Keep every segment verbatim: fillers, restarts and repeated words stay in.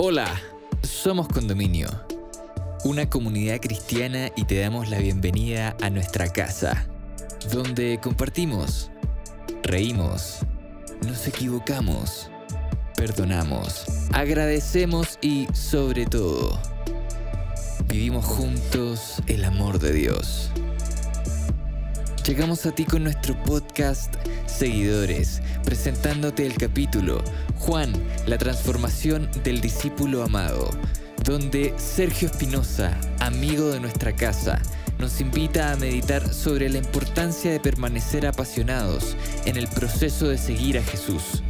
Hola, somos Condominio, una comunidad cristiana, y te damos la bienvenida a nuestra casa, donde compartimos, reímos, nos equivocamos, perdonamos, agradecemos y, sobre todo, vivimos juntos el amor de Dios. Llegamos a ti con nuestro podcast Seguidores, presentándote el capítulo Juan, la transformación del discípulo amado, donde Sergio Espinosa, amigo de nuestra casa, nos invita a meditar sobre la importancia de permanecer apasionados en el proceso de seguir a Jesús.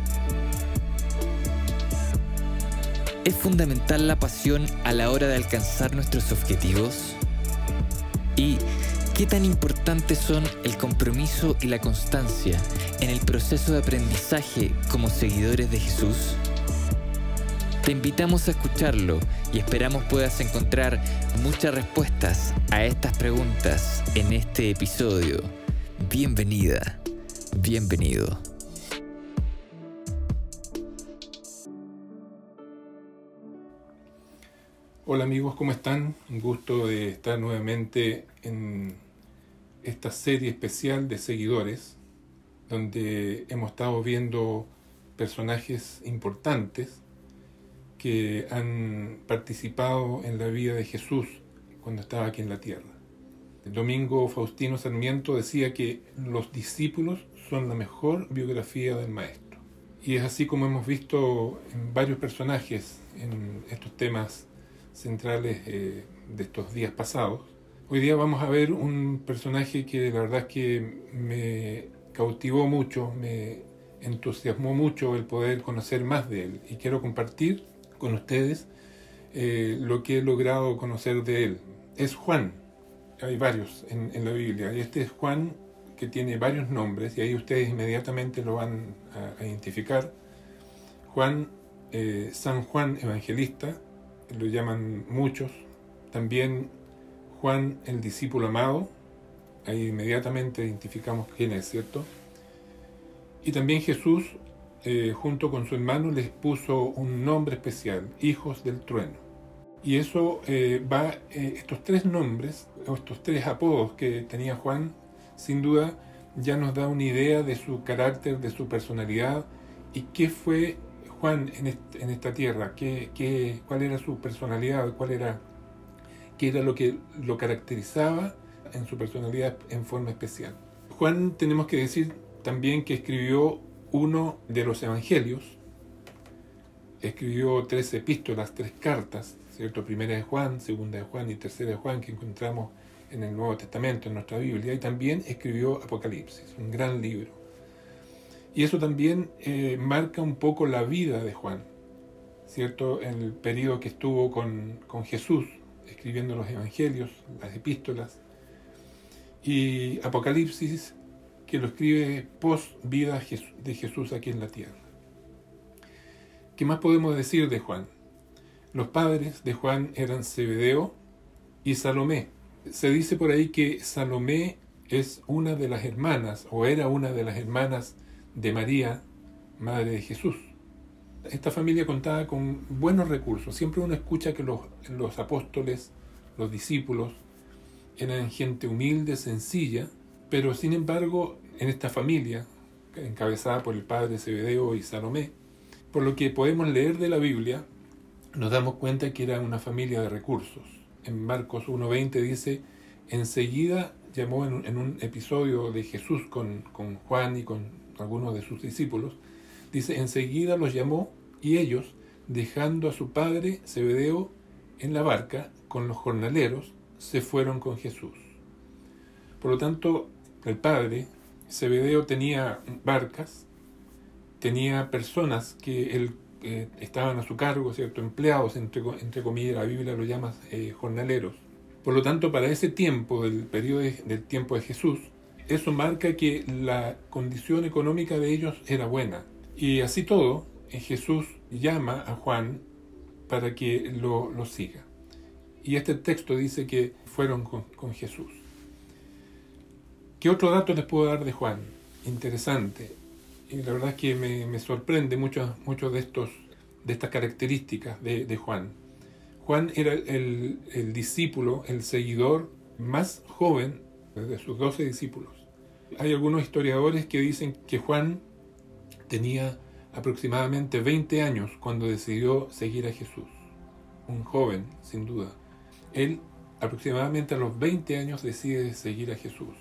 ¿Es fundamental la pasión a la hora de alcanzar nuestros objetivos? ¿Y qué tan importantes son el compromiso y la constancia en el proceso de aprendizaje como seguidores de Jesús? Te invitamos a escucharlo y esperamos puedas encontrar muchas respuestas a estas preguntas en este episodio. Bienvenida, bienvenido. Hola amigos, ¿cómo están? Un gusto de estar nuevamente en esta serie especial de Seguidores, donde hemos estado viendo personajes importantes que han participado en la vida de Jesús cuando estaba aquí en la tierra. El domingo Faustino Sarmiento decía que los discípulos son la mejor biografía del Maestro. Y es así como hemos visto en varios personajes en estos temas centrales eh, de estos días pasados. Hoy día vamos a ver un personaje que la verdad es que me cautivó mucho, me entusiasmó mucho el poder conocer más de él, y quiero compartir con ustedes eh, lo que he logrado conocer de él. Es Juan, hay varios en, en la Biblia, y este es Juan que tiene varios nombres, y ahí ustedes inmediatamente lo van a, a identificar. Juan, eh, San Juan Evangelista, lo llaman muchos, también Juan el discípulo amado, ahí inmediatamente identificamos quién es, ¿cierto? Y también Jesús, Eh, junto con su hermano, les puso un nombre especial, hijos del trueno. Y eso eh, va, eh, estos tres nombres, o estos tres apodos que tenía Juan, sin duda ya nos da una idea de su carácter, de su personalidad, y qué fue Juan en, este, en esta tierra, qué, qué, cuál era su personalidad, cuál era, qué era lo que lo caracterizaba en su personalidad en forma especial. Juan, tenemos que decir también que escribió uno de los evangelios, escribió tres epístolas, tres cartas, ¿cierto? Primera de Juan, segunda de Juan y tercera de Juan, que encontramos en el Nuevo Testamento, en nuestra Biblia, y también escribió Apocalipsis, un gran libro. Y eso también eh, marca un poco la vida de Juan, ¿cierto? El periodo que estuvo con, con Jesús, escribiendo los evangelios, las epístolas, y Apocalipsis, que lo escribe post vida de Jesús aquí en la tierra. ¿Qué más podemos decir de Juan? Los padres de Juan eran Zebedeo y Salomé. Se dice por ahí que Salomé es una de las hermanas, o era una de las hermanas de María, madre de Jesús. Esta familia contaba con buenos recursos. Siempre uno escucha que los, los apóstoles, los discípulos, eran gente humilde, sencilla, pero sin embargo, en esta familia, encabezada por el padre Zebedeo y Salomé, por lo que podemos leer de la Biblia, nos damos cuenta que era una familia de recursos. En Marcos uno veinte dice, enseguida llamó en un, en un episodio de Jesús con, con Juan y con algunos de sus discípulos, dice, enseguida los llamó, y ellos, dejando a su padre Zebedeo en la barca con los jornaleros, se fueron con Jesús. Por lo tanto, el padre Zebedeo tenía barcas, tenía personas que él, eh, estaban a su cargo, ¿cierto? Empleados, entre, entre comillas, la Biblia lo llama eh, jornaleros. Por lo tanto, para ese tiempo, del periodo de, del tiempo de Jesús, eso marca que la condición económica de ellos era buena. Y así todo, Jesús llama a Juan para que lo, lo siga. Y este texto dice que fueron con, con Jesús. ¿Qué otro dato les puedo dar de Juan? Interesante. Y la verdad es que me, me sorprende muchos, muchos de estos de estas características de, de Juan. Juan era el, el discípulo, el seguidor más joven de sus doce discípulos. Hay algunos historiadores que dicen que Juan tenía aproximadamente veinte años cuando decidió seguir a Jesús. Un joven, sin duda. Él aproximadamente a los veinte años decide seguir a Jesús.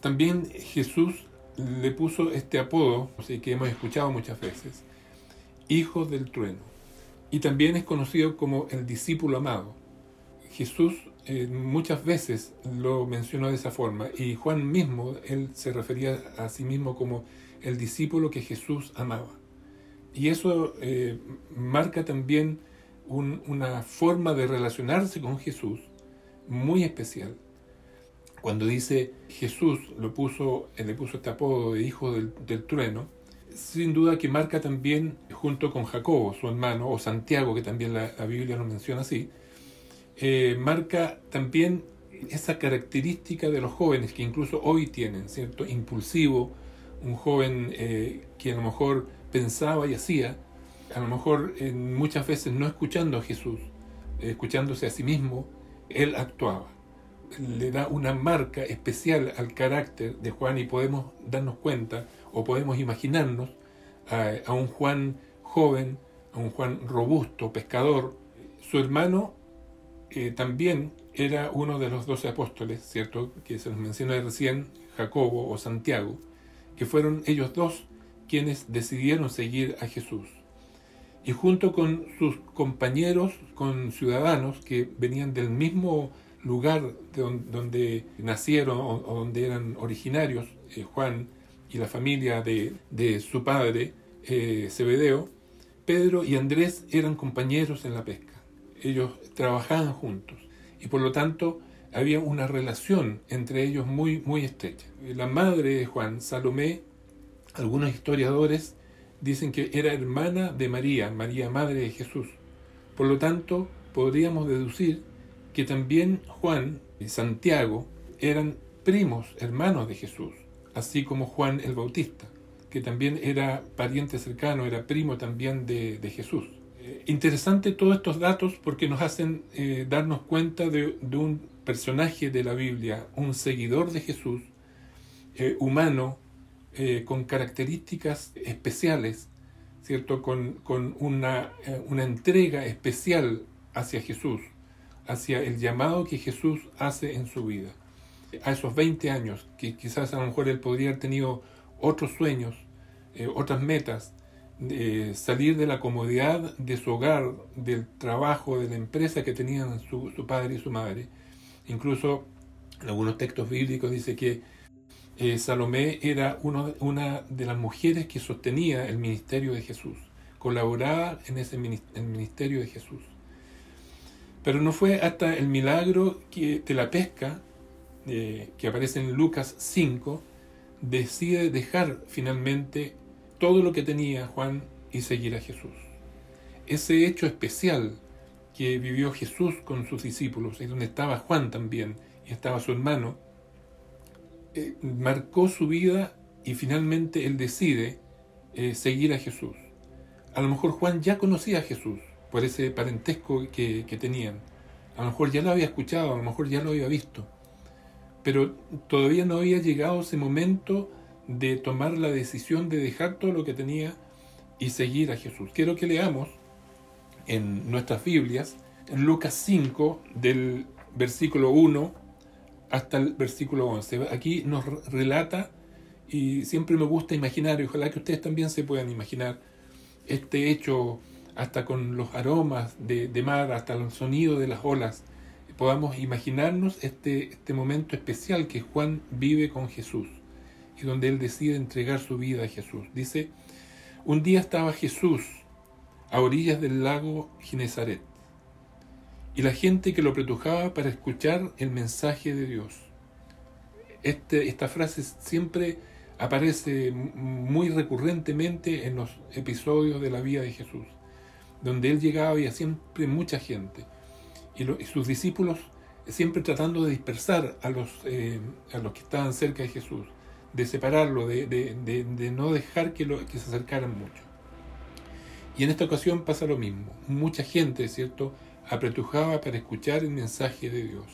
También Jesús le puso este apodo, así que hemos escuchado muchas veces, Hijo del Trueno. Y también es conocido como el discípulo amado. Jesús eh, muchas veces lo mencionó de esa forma, y Juan mismo, él se refería a sí mismo como el discípulo que Jesús amaba. Y eso eh, marca también un, una forma de relacionarse con Jesús muy especial. Cuando dice Jesús, lo puso, le puso este apodo de Hijo del, del Trueno, sin duda que marca también, junto con Jacobo, su hermano, o Santiago, que también la, la Biblia lo menciona así, eh, marca también esa característica de los jóvenes que incluso hoy tienen, ¿cierto? Impulsivo, un joven eh, que a lo mejor pensaba y hacía, a lo mejor eh, muchas veces no escuchando a Jesús, eh, escuchándose a sí mismo, él actuaba. Le da una marca especial al carácter de Juan, y podemos darnos cuenta o podemos imaginarnos a, a un Juan joven, a un Juan robusto, pescador. Su hermano eh, también era uno de los doce apóstoles, ¿cierto?, que se nos menciona recién, Jacobo o Santiago, que fueron ellos dos quienes decidieron seguir a Jesús. Y junto con sus compañeros, con ciudadanos que venían del mismo lugar de donde nacieron o donde eran originarios eh, Juan y la familia de, de su padre, eh, Zebedeo, Pedro y Andrés eran compañeros en la pesca. Ellos trabajaban juntos y por lo tanto había una relación entre ellos muy, muy estrecha. La madre de Juan, Salomé, algunos historiadores dicen que era hermana de María, María madre de Jesús. Por lo tanto, podríamos deducir que también Juan y Santiago eran primos, hermanos de Jesús, así como Juan el Bautista, que también era pariente cercano, era primo también de, de Jesús. Eh, interesante todos estos datos porque nos hacen eh, darnos cuenta de, de un personaje de la Biblia, un seguidor de Jesús, eh, humano, eh, con características especiales, ¿cierto? Con, con una, eh, una entrega especial hacia Jesús, hacia el llamado que Jesús hace en su vida. A esos veinte años, que quizás a lo mejor él podría haber tenido otros sueños, eh, otras metas, eh, salir de la comodidad de su hogar, del trabajo, de la empresa que tenían su, su padre y su madre. Incluso en algunos textos bíblicos dice que eh, Salomé era uno, una de las mujeres que sostenía el ministerio de Jesús, colaboraba en ese el ministerio de Jesús. Pero no fue hasta el milagro que, de la pesca, eh, que aparece en Lucas cinco, decide dejar finalmente todo lo que tenía Juan y seguir a Jesús. Ese hecho especial que vivió Jesús con sus discípulos, y donde estaba Juan también, y estaba su hermano, eh, marcó su vida y finalmente él decide eh, seguir a Jesús. A lo mejor Juan ya conocía a Jesús, por ese parentesco que, que tenían. A lo mejor ya lo había escuchado, a lo mejor ya lo había visto, pero todavía no había llegado ese momento de tomar la decisión de dejar todo lo que tenía y seguir a Jesús. Quiero que leamos en nuestras Biblias, en Lucas cinco, del versículo uno hasta el versículo once. Aquí nos relata, y siempre me gusta imaginar, y ojalá que ustedes también se puedan imaginar, este hecho hasta con los aromas de, de mar, hasta el sonido de las olas, podamos imaginarnos este, este momento especial que Juan vive con Jesús, y donde él decide entregar su vida a Jesús. Dice, un día estaba Jesús a orillas del lago Ginezaret, y la gente que lo apretujaba para escuchar el mensaje de Dios. Este, esta frase siempre aparece muy recurrentemente en los episodios de la vida de Jesús. Donde él llegaba había siempre mucha gente, y, lo, y sus discípulos siempre tratando de dispersar a los, eh, a los que estaban cerca de Jesús, de separarlo, de, de, de, de no dejar que, lo, que se acercaran mucho. Y en esta ocasión pasa lo mismo. Mucha gente, ¿cierto?, apretujaba para escuchar el mensaje de Dios.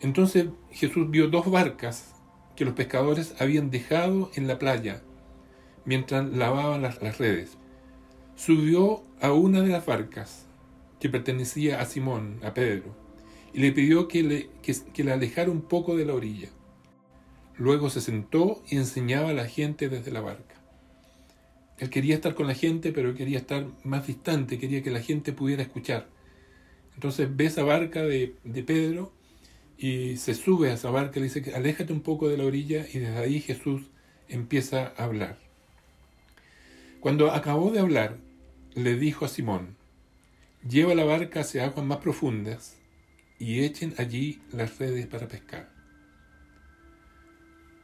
Entonces Jesús vio dos barcas que los pescadores habían dejado en la playa mientras lavaban las, las redes. Subió a una de las barcas que pertenecía a Simón, a Pedro, y le pidió que, le, que, que la alejara un poco de la orilla. Luego se sentó y enseñaba a la gente desde la barca. Él quería estar con la gente, pero quería estar más distante, quería que la gente pudiera escuchar. Entonces ve esa barca de, de Pedro y se sube a esa barca, le dice, aléjate un poco de la orilla, y desde ahí Jesús empieza a hablar. Cuando acabó de hablar, le dijo a Simón, lleva la barca hacia aguas más profundas y echen allí las redes para pescar.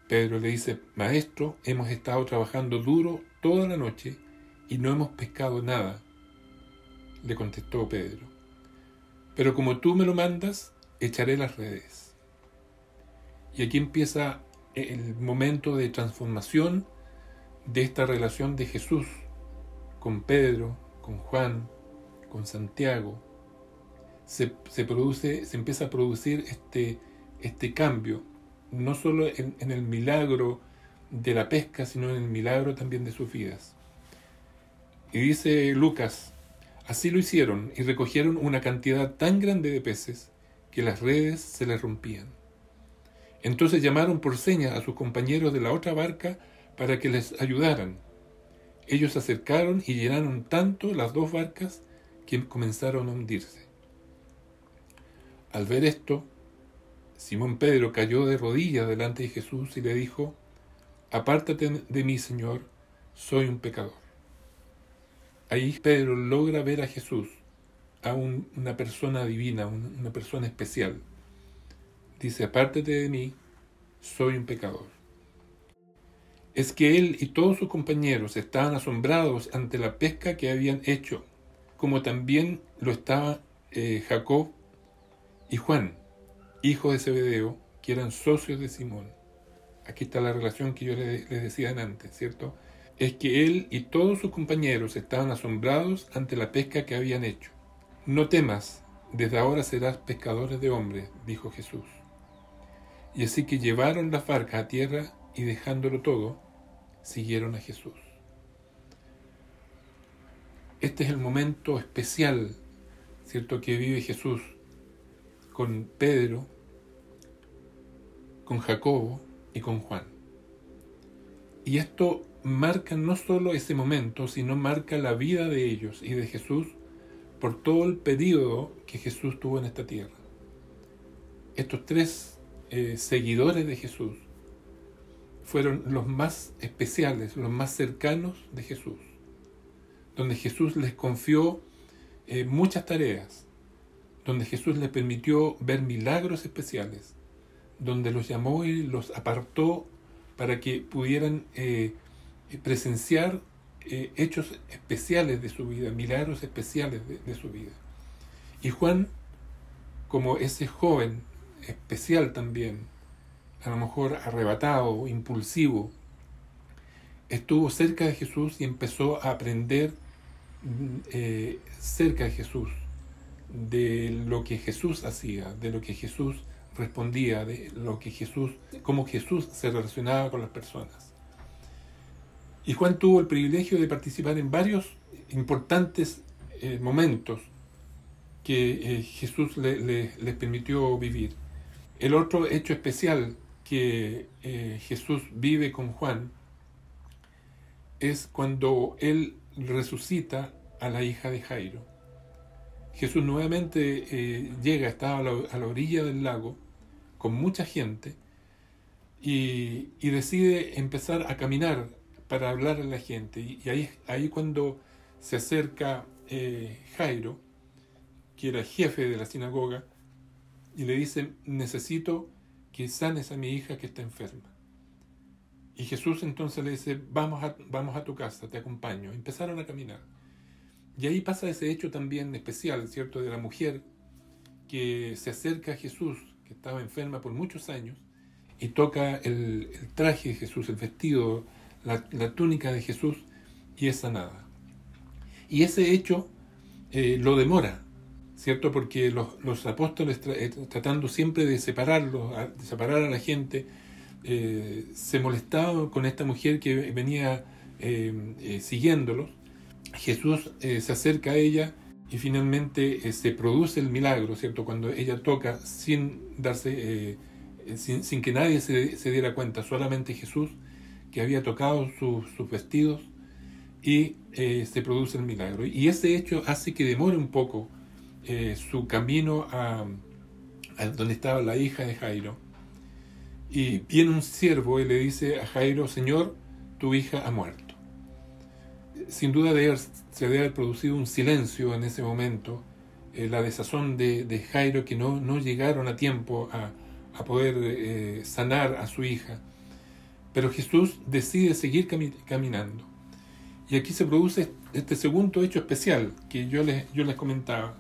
Pedro le dice, maestro, hemos estado trabajando duro toda la noche y no hemos pescado nada, le contestó Pedro. Pero como tú me lo mandas, echaré las redes. Y aquí empieza el momento de transformación de esta relación de Jesús con Pedro, con Juan, con Santiago. Se, se, produce, se empieza a producir este, este cambio, no solo en, en el milagro de la pesca, sino en el milagro también de sus vidas. Y dice Lucas, así lo hicieron y recogieron una cantidad tan grande de peces que las redes se les rompían. Entonces llamaron por señas a sus compañeros de la otra barca para que les ayudaran. Ellos se acercaron y llenaron tanto las dos barcas que comenzaron a hundirse. Al ver esto, Simón Pedro cayó de rodillas delante de Jesús y le dijo, apártate de mí, Señor, soy un pecador. Ahí Pedro logra ver a Jesús, a un, una persona divina, un, una persona especial. Dice, apártate de mí, soy un pecador. Es que él y todos sus compañeros estaban asombrados ante la pesca que habían hecho, como también lo estaba eh, Jacob y Juan, hijo de Zebedeo, que eran socios de Simón. Aquí está la relación que yo les decía antes, ¿cierto? Es que él y todos sus compañeros estaban asombrados ante la pesca que habían hecho. No temas, desde ahora serás pescadores de hombres, dijo Jesús. Y así que llevaron las barcas a tierra y dejándolo todo, siguieron a Jesús. Este es el momento especial, ¿cierto?, que vive Jesús con Pedro, con Jacobo y con Juan. Y esto marca no solo ese momento, sino marca la vida de ellos y de Jesús por todo el periodo que Jesús tuvo en esta tierra. Estos tres eh, seguidores de Jesús fueron los más especiales, los más cercanos de Jesús, donde Jesús les confió eh, muchas tareas, donde Jesús les permitió ver milagros especiales, donde los llamó y los apartó para que pudieran eh, presenciar eh, hechos especiales de su vida, milagros especiales de, de su vida. Y Juan, como ese joven especial también, a lo mejor arrebatado, impulsivo, estuvo cerca de Jesús y empezó a aprender eh, cerca de Jesús, de lo que Jesús hacía, de lo que Jesús respondía, de lo que Jesús, cómo Jesús se relacionaba con las personas. Y Juan tuvo el privilegio de participar en varios importantes eh, momentos que eh, Jesús le, le, les permitió vivir. El otro hecho especial que eh, Jesús vive con Juan es cuando él resucita a la hija de Jairo. Jesús nuevamente eh, llega, está a la, a la orilla del lago con mucha gente y, y decide empezar a caminar para hablar a la gente. Y, y ahí, ahí cuando se acerca eh, Jairo, que era jefe de la sinagoga, y le dice, necesito que sanes a mi hija que está enferma. Y Jesús entonces le dice, vamos a, vamos a tu casa, te acompaño. Empezaron a caminar. Y ahí pasa ese hecho también especial, ¿cierto?, de la mujer que se acerca a Jesús, que estaba enferma por muchos años, y toca el, el traje de Jesús, el vestido, la, la túnica de Jesús, y es sanada. y ese hecho eh, lo demora, ¿cierto? Porque los, los apóstoles tra tratando siempre de separarlos, de separar a la gente, eh, se molestaban con esta mujer que venía eh, eh, siguiéndolos. Jesús eh, se acerca a ella y finalmente eh, se produce el milagro, ¿cierto? Cuando ella toca sin darse, eh, sin, sin que nadie se, se diera cuenta, solamente Jesús, que había tocado su, sus vestidos, y eh, se produce el milagro. Y ese hecho hace que demore un poco eh, su camino a, a donde estaba la hija de Jairo. Y viene un siervo y le dice a Jairo: Señor, tu hija ha muerto. Sin duda de, se debe haber producido un silencio en ese momento, eh, la desazón de, de Jairo, que no, no llegaron a tiempo a, a poder eh, sanar a su hija. Pero Jesús decide seguir cami caminando. Y aquí se produce este segundo hecho especial que yo les, yo les comentaba.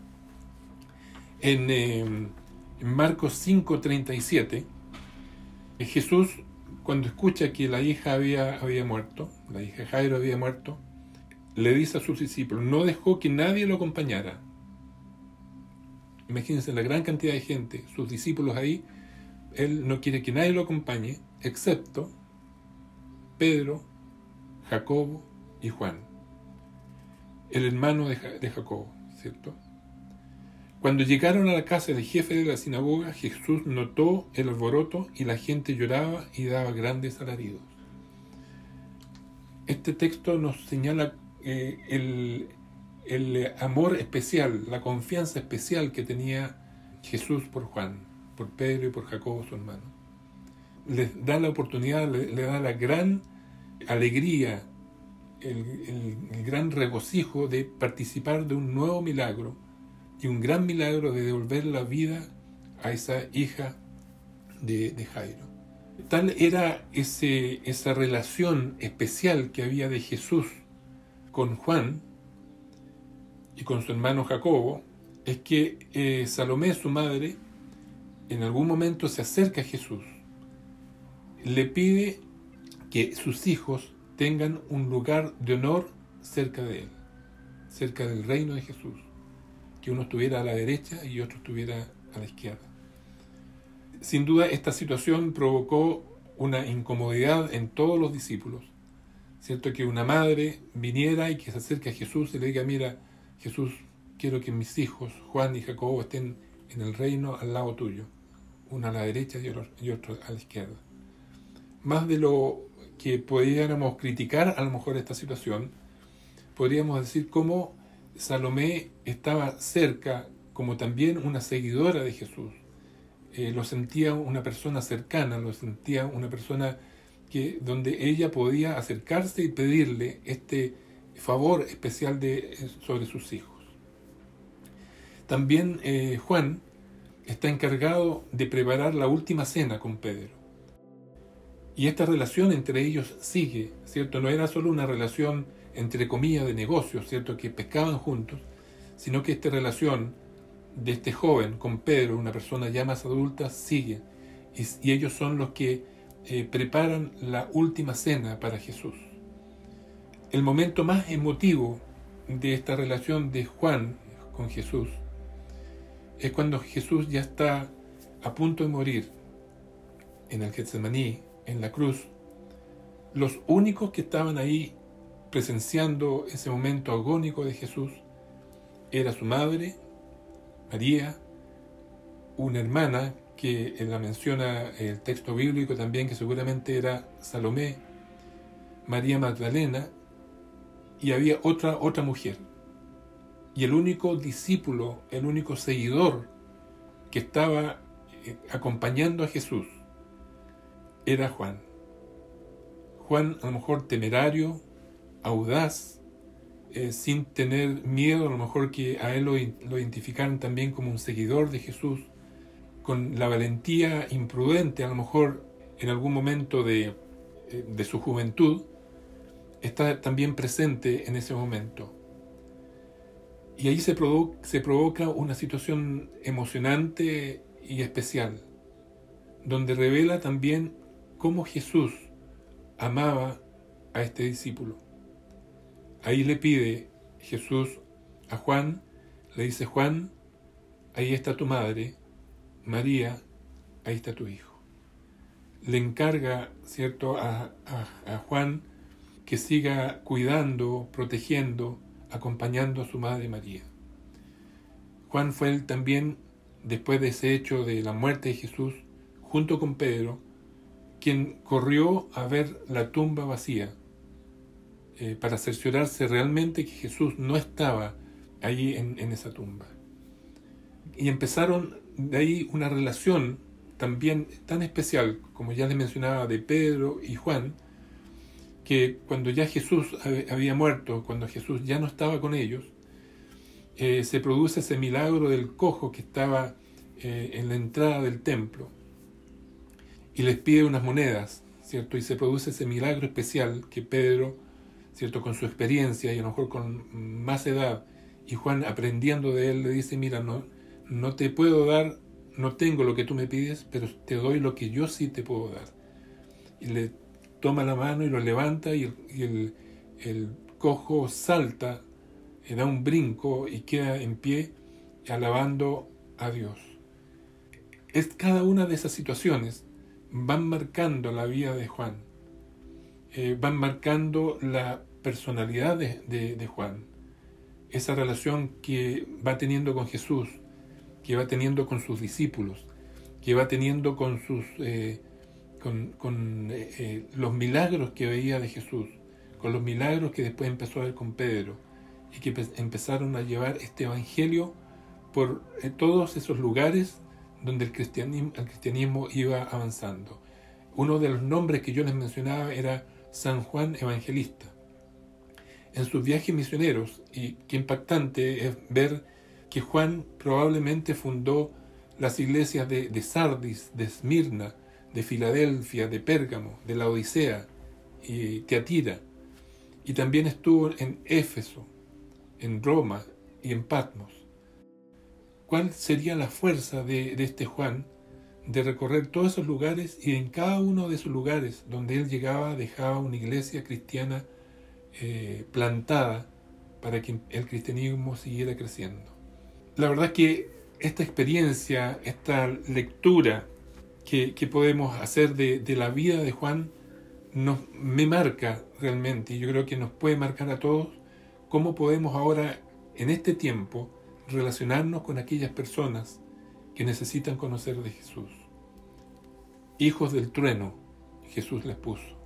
En, eh, en Marcos cinco treinta y siete, eh, Jesús, cuando escucha que la hija había, había muerto, la hija de Jairo había muerto, le dice a sus discípulos: no dejó que nadie lo acompañara. Imagínense la gran cantidad de gente, sus discípulos ahí. Él no quiere que nadie lo acompañe, excepto Pedro, Jacobo y Juan, el hermano de, ja de Jacobo, ¿cierto? Cuando llegaron a la casa del jefe de la sinagoga, Jesús notó el alboroto y la gente lloraba y daba grandes alaridos. Este texto nos señala Eh, el, el amor especial, la confianza especial que tenía Jesús por Juan, por Pedro y por Jacobo, su hermano. Les da la oportunidad, le, le da la gran alegría, el, el, el gran regocijo de participar de un nuevo milagro, y un gran milagro de devolver la vida a esa hija de, de Jairo. Tal era ese, esa relación especial que había de Jesús con Juan y con su hermano Jacobo, es que eh, Salomé, su madre, en algún momento se acerca a Jesús, le pide que sus hijos tengan un lugar de honor cerca de él, cerca del reino de Jesús, que uno estuviera a la derecha y otro estuviera a la izquierda. Sin duda, esta situación provocó una incomodidad en todos los discípulos, ¿cierto? Que una madre viniera y que se acerque a Jesús y le diga: mira, Jesús, quiero que mis hijos, Juan y Jacobo, estén en el reino al lado tuyo, uno a la derecha y otro a la izquierda. Más de lo que pudiéramos criticar a lo mejor esta situación, podríamos decir cómo Salomé estaba cerca, como también una seguidora de Jesús. Eh, lo sentía una persona cercana, lo sentía una persona que, donde ella podía acercarse y pedirle este favor especial de, sobre sus hijos. También eh, Juan está encargado de preparar la última cena con Pedro. Y esta relación entre ellos sigue, ¿cierto? No era solo una relación, entre comillas, de negocios, ¿cierto? Que pescaban juntos, sino que esta relación de este joven con Pedro, una persona ya más adulta, sigue. Y, y ellos son los que Eh, preparan la última cena para Jesús. El momento más emotivo de esta relación de Juan con Jesús es cuando Jesús ya está a punto de morir en el Getsemaní, en la cruz. Los únicos que estaban ahí presenciando ese momento agónico de Jesús era su madre, María, una hermana que la menciona el texto bíblico también, que seguramente era Salomé, María Magdalena, y había otra, otra mujer. Y el único discípulo, el único seguidor que estaba acompañando a Jesús era Juan. Juan, a lo mejor temerario, audaz, eh, sin tener miedo, a lo mejor que a él lo, lo identificaron también como un seguidor de Jesús, con la valentía imprudente, a lo mejor en algún momento de, de su juventud, está también presente en ese momento. Y ahí se, provo- se provoca una situación emocionante y especial, donde revela también cómo Jesús amaba a este discípulo. Ahí le pide Jesús a Juan le dice: Juan, ahí está tu madre, María, ahí está tu hijo. Le encarga, ¿cierto?, a, a, a Juan que siga cuidando, protegiendo, acompañando a su madre María. Juan fue él también, después de ese hecho de la muerte de Jesús, junto con Pedro, quien corrió a ver la tumba vacía eh, para cerciorarse realmente que Jesús no estaba ahí en, en esa tumba. Y empezaron de ahí una relación también tan especial, como ya les mencionaba, de Pedro y Juan, que cuando ya Jesús había muerto, cuando Jesús ya no estaba con ellos, eh, se produce ese milagro del cojo que estaba eh, en la entrada del templo y les pide unas monedas, ¿cierto? Y se produce ese milagro especial que Pedro, ¿cierto?, con su experiencia y a lo mejor con más edad, y Juan aprendiendo de él, le dice: mira, no, no te puedo dar, no tengo lo que tú me pides, pero te doy lo que yo sí te puedo dar. Y le toma la mano y lo levanta, y, y el, el cojo salta, eh, da un brinco y queda en pie alabando a Dios. Es cada una de esas situaciones van marcando la vida de Juan, eh, van marcando la personalidad de, de, de Juan, esa relación que va teniendo con Jesús, que va teniendo con sus discípulos, que va teniendo con sus eh, con, con eh, los milagros que veía de Jesús, con los milagros que después empezó a ver con Pedro, y que empezaron a llevar este evangelio por eh, todos esos lugares donde el cristianismo, el cristianismo iba avanzando. Uno de los nombres que yo les mencionaba era San Juan Evangelista. En sus viajes misioneros, y qué impactante es ver que Juan probablemente fundó las iglesias de, de Sardis, de Esmirna, de Filadelfia, de Pérgamo, de Laodicea y Teatira. Y también estuvo en Éfeso, en Roma y en Patmos. ¿Cuál sería la fuerza de, de este Juan de recorrer todos esos lugares, y en cada uno de esos lugares donde él llegaba dejaba una iglesia cristiana eh, plantada para que el cristianismo siguiera creciendo? La verdad es que esta experiencia, esta lectura que, que podemos hacer de, de la vida de Juan nos, me marca realmente, y yo creo que nos puede marcar a todos cómo podemos ahora, en este tiempo, relacionarnos con aquellas personas que necesitan conocer de Jesús. Hijos del trueno, Jesús les puso.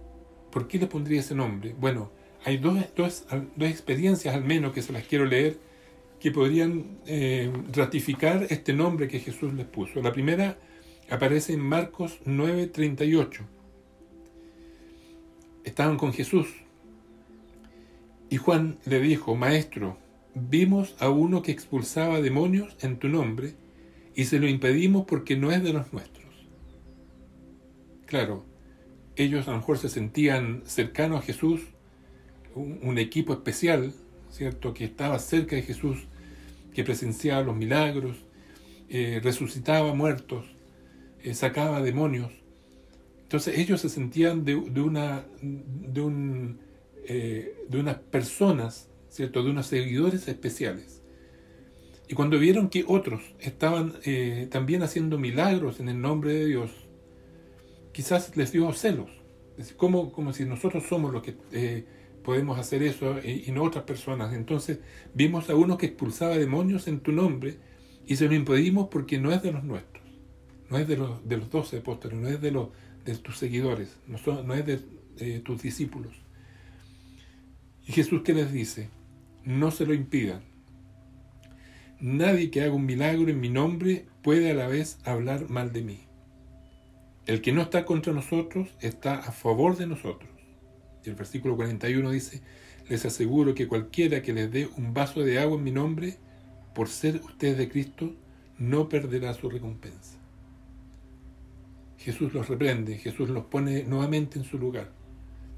¿Por qué les pondría ese nombre? Bueno, hay dos, dos, dos experiencias al menos que se las quiero leer, que podrían eh, ratificar este nombre que Jesús les puso. La primera aparece en Marcos nueve treinta y ocho. Estaban con Jesús, y Juan le dijo: Maestro, vimos a uno que expulsaba demonios en tu nombre, y se lo impedimos porque no es de los nuestros. Claro, ellos a lo mejor se sentían cercanos a Jesús, un, un equipo especial, ¿cierto?, que estaba cerca de Jesús, que presenciaba los milagros, eh, resucitaba muertos, eh, sacaba demonios. Entonces ellos se sentían de, de, una, de, un, eh, de unas personas, ¿cierto?, de unos seguidores especiales. Y cuando vieron que otros estaban eh, también haciendo milagros en el nombre de Dios, quizás les dio celos. Es decir, como, como si nosotros somos los que... Eh, podemos hacer eso y no otras personas. Entonces vimos a uno que expulsaba demonios en tu nombre y se lo impedimos porque no es de los nuestros, no es de los de los doce apóstoles, no es de los de tus seguidores, no, son, no es de eh, tus discípulos. Y Jesús, ¿qué les dice? No se lo impidan. Nadie que haga un milagro en mi nombre puede a la vez hablar mal de mí. El que no está contra nosotros está a favor de nosotros. Y el versículo cuarenta y uno dice: les aseguro que cualquiera que les dé un vaso de agua en mi nombre, por ser ustedes de Cristo, no perderá su recompensa. Jesús los reprende, Jesús los pone nuevamente en su lugar,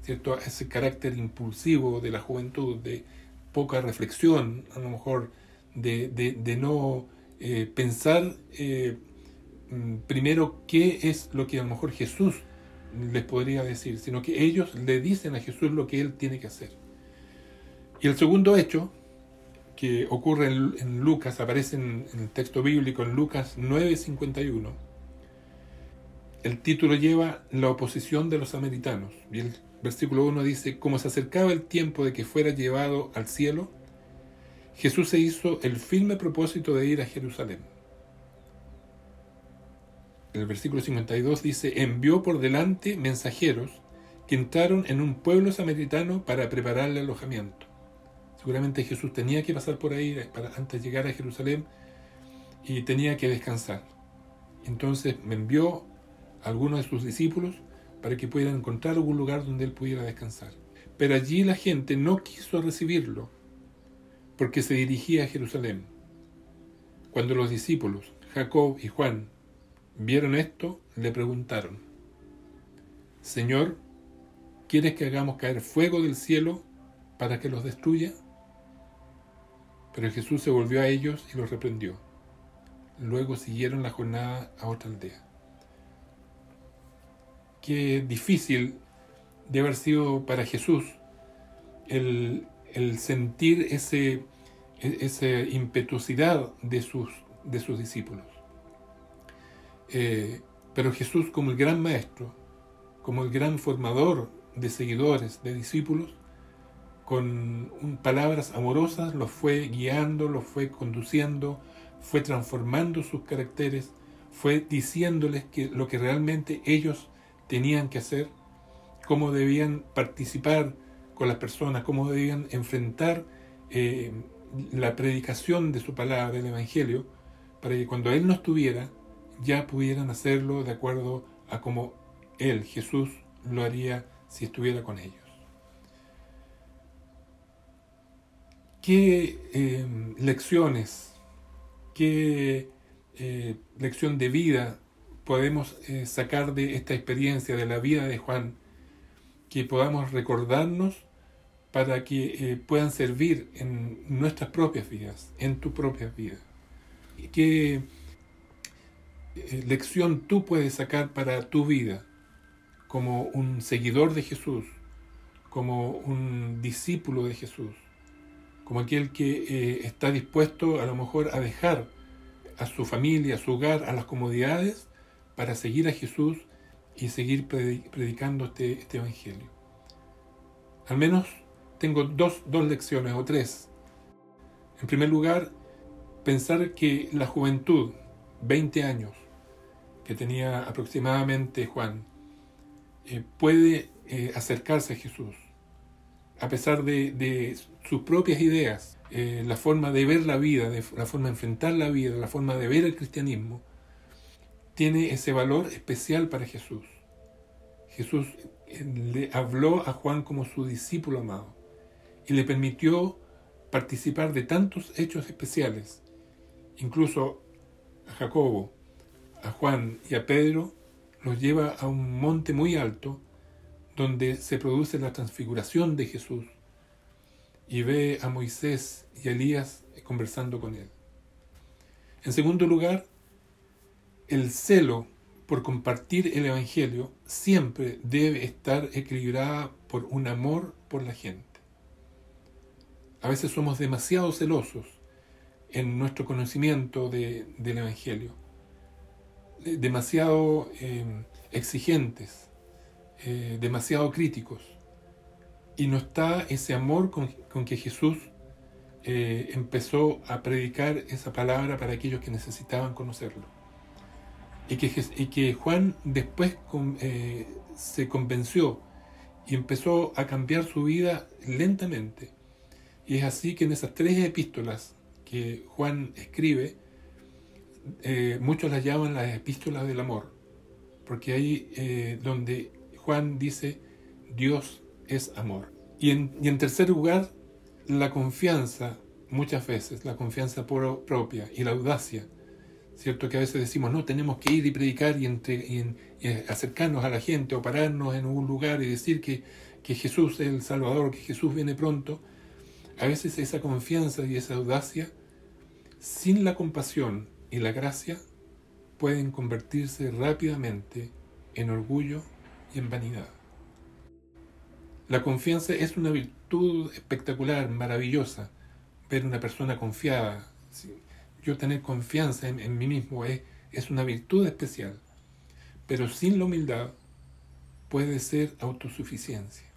¿cierto? Ese carácter impulsivo de la juventud, de poca reflexión, a lo mejor de, de, de no eh, pensar eh, primero qué es lo que a lo mejor Jesús les podría decir, sino que ellos le dicen a Jesús lo que él tiene que hacer. Y el segundo hecho que ocurre en, en Lucas, aparece en, en el texto bíblico, en Lucas nueve cincuenta y uno. El título lleva la oposición de los samaritanos. Y el versículo uno dice, como se acercaba el tiempo de que fuera llevado al cielo, Jesús se hizo el firme propósito de ir a Jerusalén. El versículo cincuenta y dos dice, envió por delante mensajeros que entraron en un pueblo samaritano para prepararle alojamiento. Seguramente Jesús tenía que pasar por ahí para, antes de llegar a Jerusalén, y tenía que descansar. Entonces me envió a algunos de sus discípulos para que pudieran encontrar algún lugar donde él pudiera descansar. Pero allí la gente no quiso recibirlo, porque se dirigía a Jerusalén. Cuando los discípulos, Jacob y Juan, vieron esto, le preguntaron, Señor, ¿quieres que hagamos caer fuego del cielo para que los destruya? Pero Jesús se volvió a ellos y los reprendió. Luego siguieron la jornada a otra aldea. Qué difícil de haber sido para Jesús el, el sentir ese, esa impetuosidad de sus, de sus discípulos. Eh, pero Jesús, como el gran maestro, como el gran formador de seguidores, de discípulos, con un, palabras amorosas los fue guiando, los fue conduciendo, fue transformando sus caracteres, fue diciéndoles que lo que realmente ellos tenían que hacer, cómo debían participar con las personas, cómo debían enfrentar eh, la predicación de su palabra, del Evangelio, para que cuando Él no estuviera, ya pudieran hacerlo de acuerdo a cómo Él, Jesús, lo haría si estuviera con ellos. ¿Qué eh, lecciones, qué eh, lección de vida podemos eh, sacar de esta experiencia, de la vida de Juan, que podamos recordarnos para que eh, puedan servir en nuestras propias vidas, en tu propia vida? ¿Qué eh, lección tú puedes sacar para tu vida como un seguidor de Jesús, como un discípulo de Jesús? Como aquel que eh, está dispuesto a lo mejor a dejar a su familia, a su hogar, a las comodidades, para seguir a Jesús y seguir predicando este, este Evangelio. Al menos tengo dos, dos lecciones o tres. En primer lugar, pensar que la juventud, veinte años, que tenía aproximadamente Juan, eh, puede eh, acercarse a Jesús, a pesar de, de sus propias ideas, eh, la forma de ver la vida, de, la forma de enfrentar la vida, la forma de ver el cristianismo, tiene ese valor especial para Jesús. Jesús le habló a Juan como su discípulo amado y le permitió participar de tantos hechos especiales. Incluso a Jacobo, a Juan y a Pedro los lleva a un monte muy alto donde se produce la transfiguración de Jesús y ve a Moisés y a Elías conversando con él. En segundo lugar, el celo por compartir el Evangelio siempre debe estar equilibrada por un amor por la gente. A veces somos demasiado celosos en nuestro conocimiento de, del Evangelio, demasiado eh, exigentes, Eh, demasiado críticos, y no está ese amor con, con que Jesús eh, empezó a predicar esa palabra para aquellos que necesitaban conocerlo, y que, y que Juan después con, eh, se convenció y empezó a cambiar su vida lentamente. Y es así que en esas tres epístolas que Juan escribe, eh, muchos las llaman las epístolas del amor, porque ahí eh, donde Juan dice, Dios es amor. Y en, y en tercer lugar, la confianza, muchas veces, la confianza pro, propia y la audacia, ¿cierto? Que a veces decimos, no, tenemos que ir y predicar y, entre, y, en, y acercarnos a la gente o pararnos en un lugar y decir que, que Jesús es el Salvador, que Jesús viene pronto. A veces esa confianza y esa audacia, sin la compasión y la gracia, pueden convertirse rápidamente en orgullo y en vanidad. La confianza es una virtud espectacular, maravillosa, ver una persona confiada, ¿sí? Yo tener confianza en, en mí mismo es, es una virtud especial, pero sin la humildad puede ser autosuficiencia,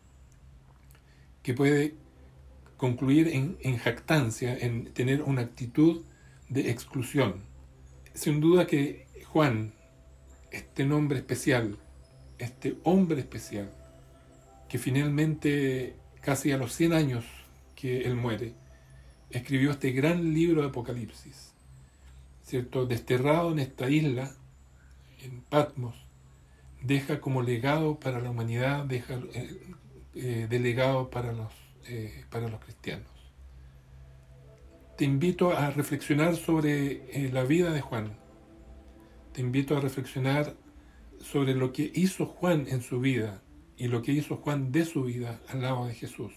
que puede concluir en, en jactancia, en tener una actitud de exclusión. Sin duda que Juan, este nombre especial, este hombre especial, que finalmente casi a los cien años que él muere, escribió este gran libro de Apocalipsis, ¿cierto? Desterrado en esta isla, en Patmos, deja como legado para la humanidad, deja eh, eh, de legado para los, eh, para los cristianos. Te invito a reflexionar sobre eh, la vida de Juan. Te invito a reflexionar sobre lo que hizo Juan en su vida y lo que hizo Juan de su vida al lado de Jesús.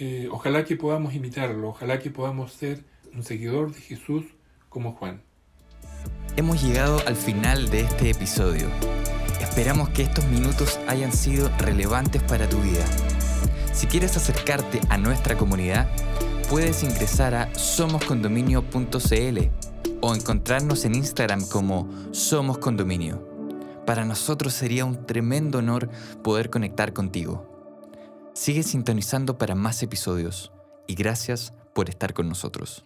Eh, ojalá que podamos imitarlo, ojalá que podamos ser un seguidor de Jesús como Juan. Hemos llegado al final de este episodio. Esperamos que estos minutos hayan sido relevantes para tu vida. Si quieres acercarte a nuestra comunidad, puedes ingresar a somos condominio punto c l o encontrarnos en Instagram como Somos Condominio. Para nosotros sería un tremendo honor poder conectar contigo. Sigue sintonizando para más episodios y gracias por estar con nosotros.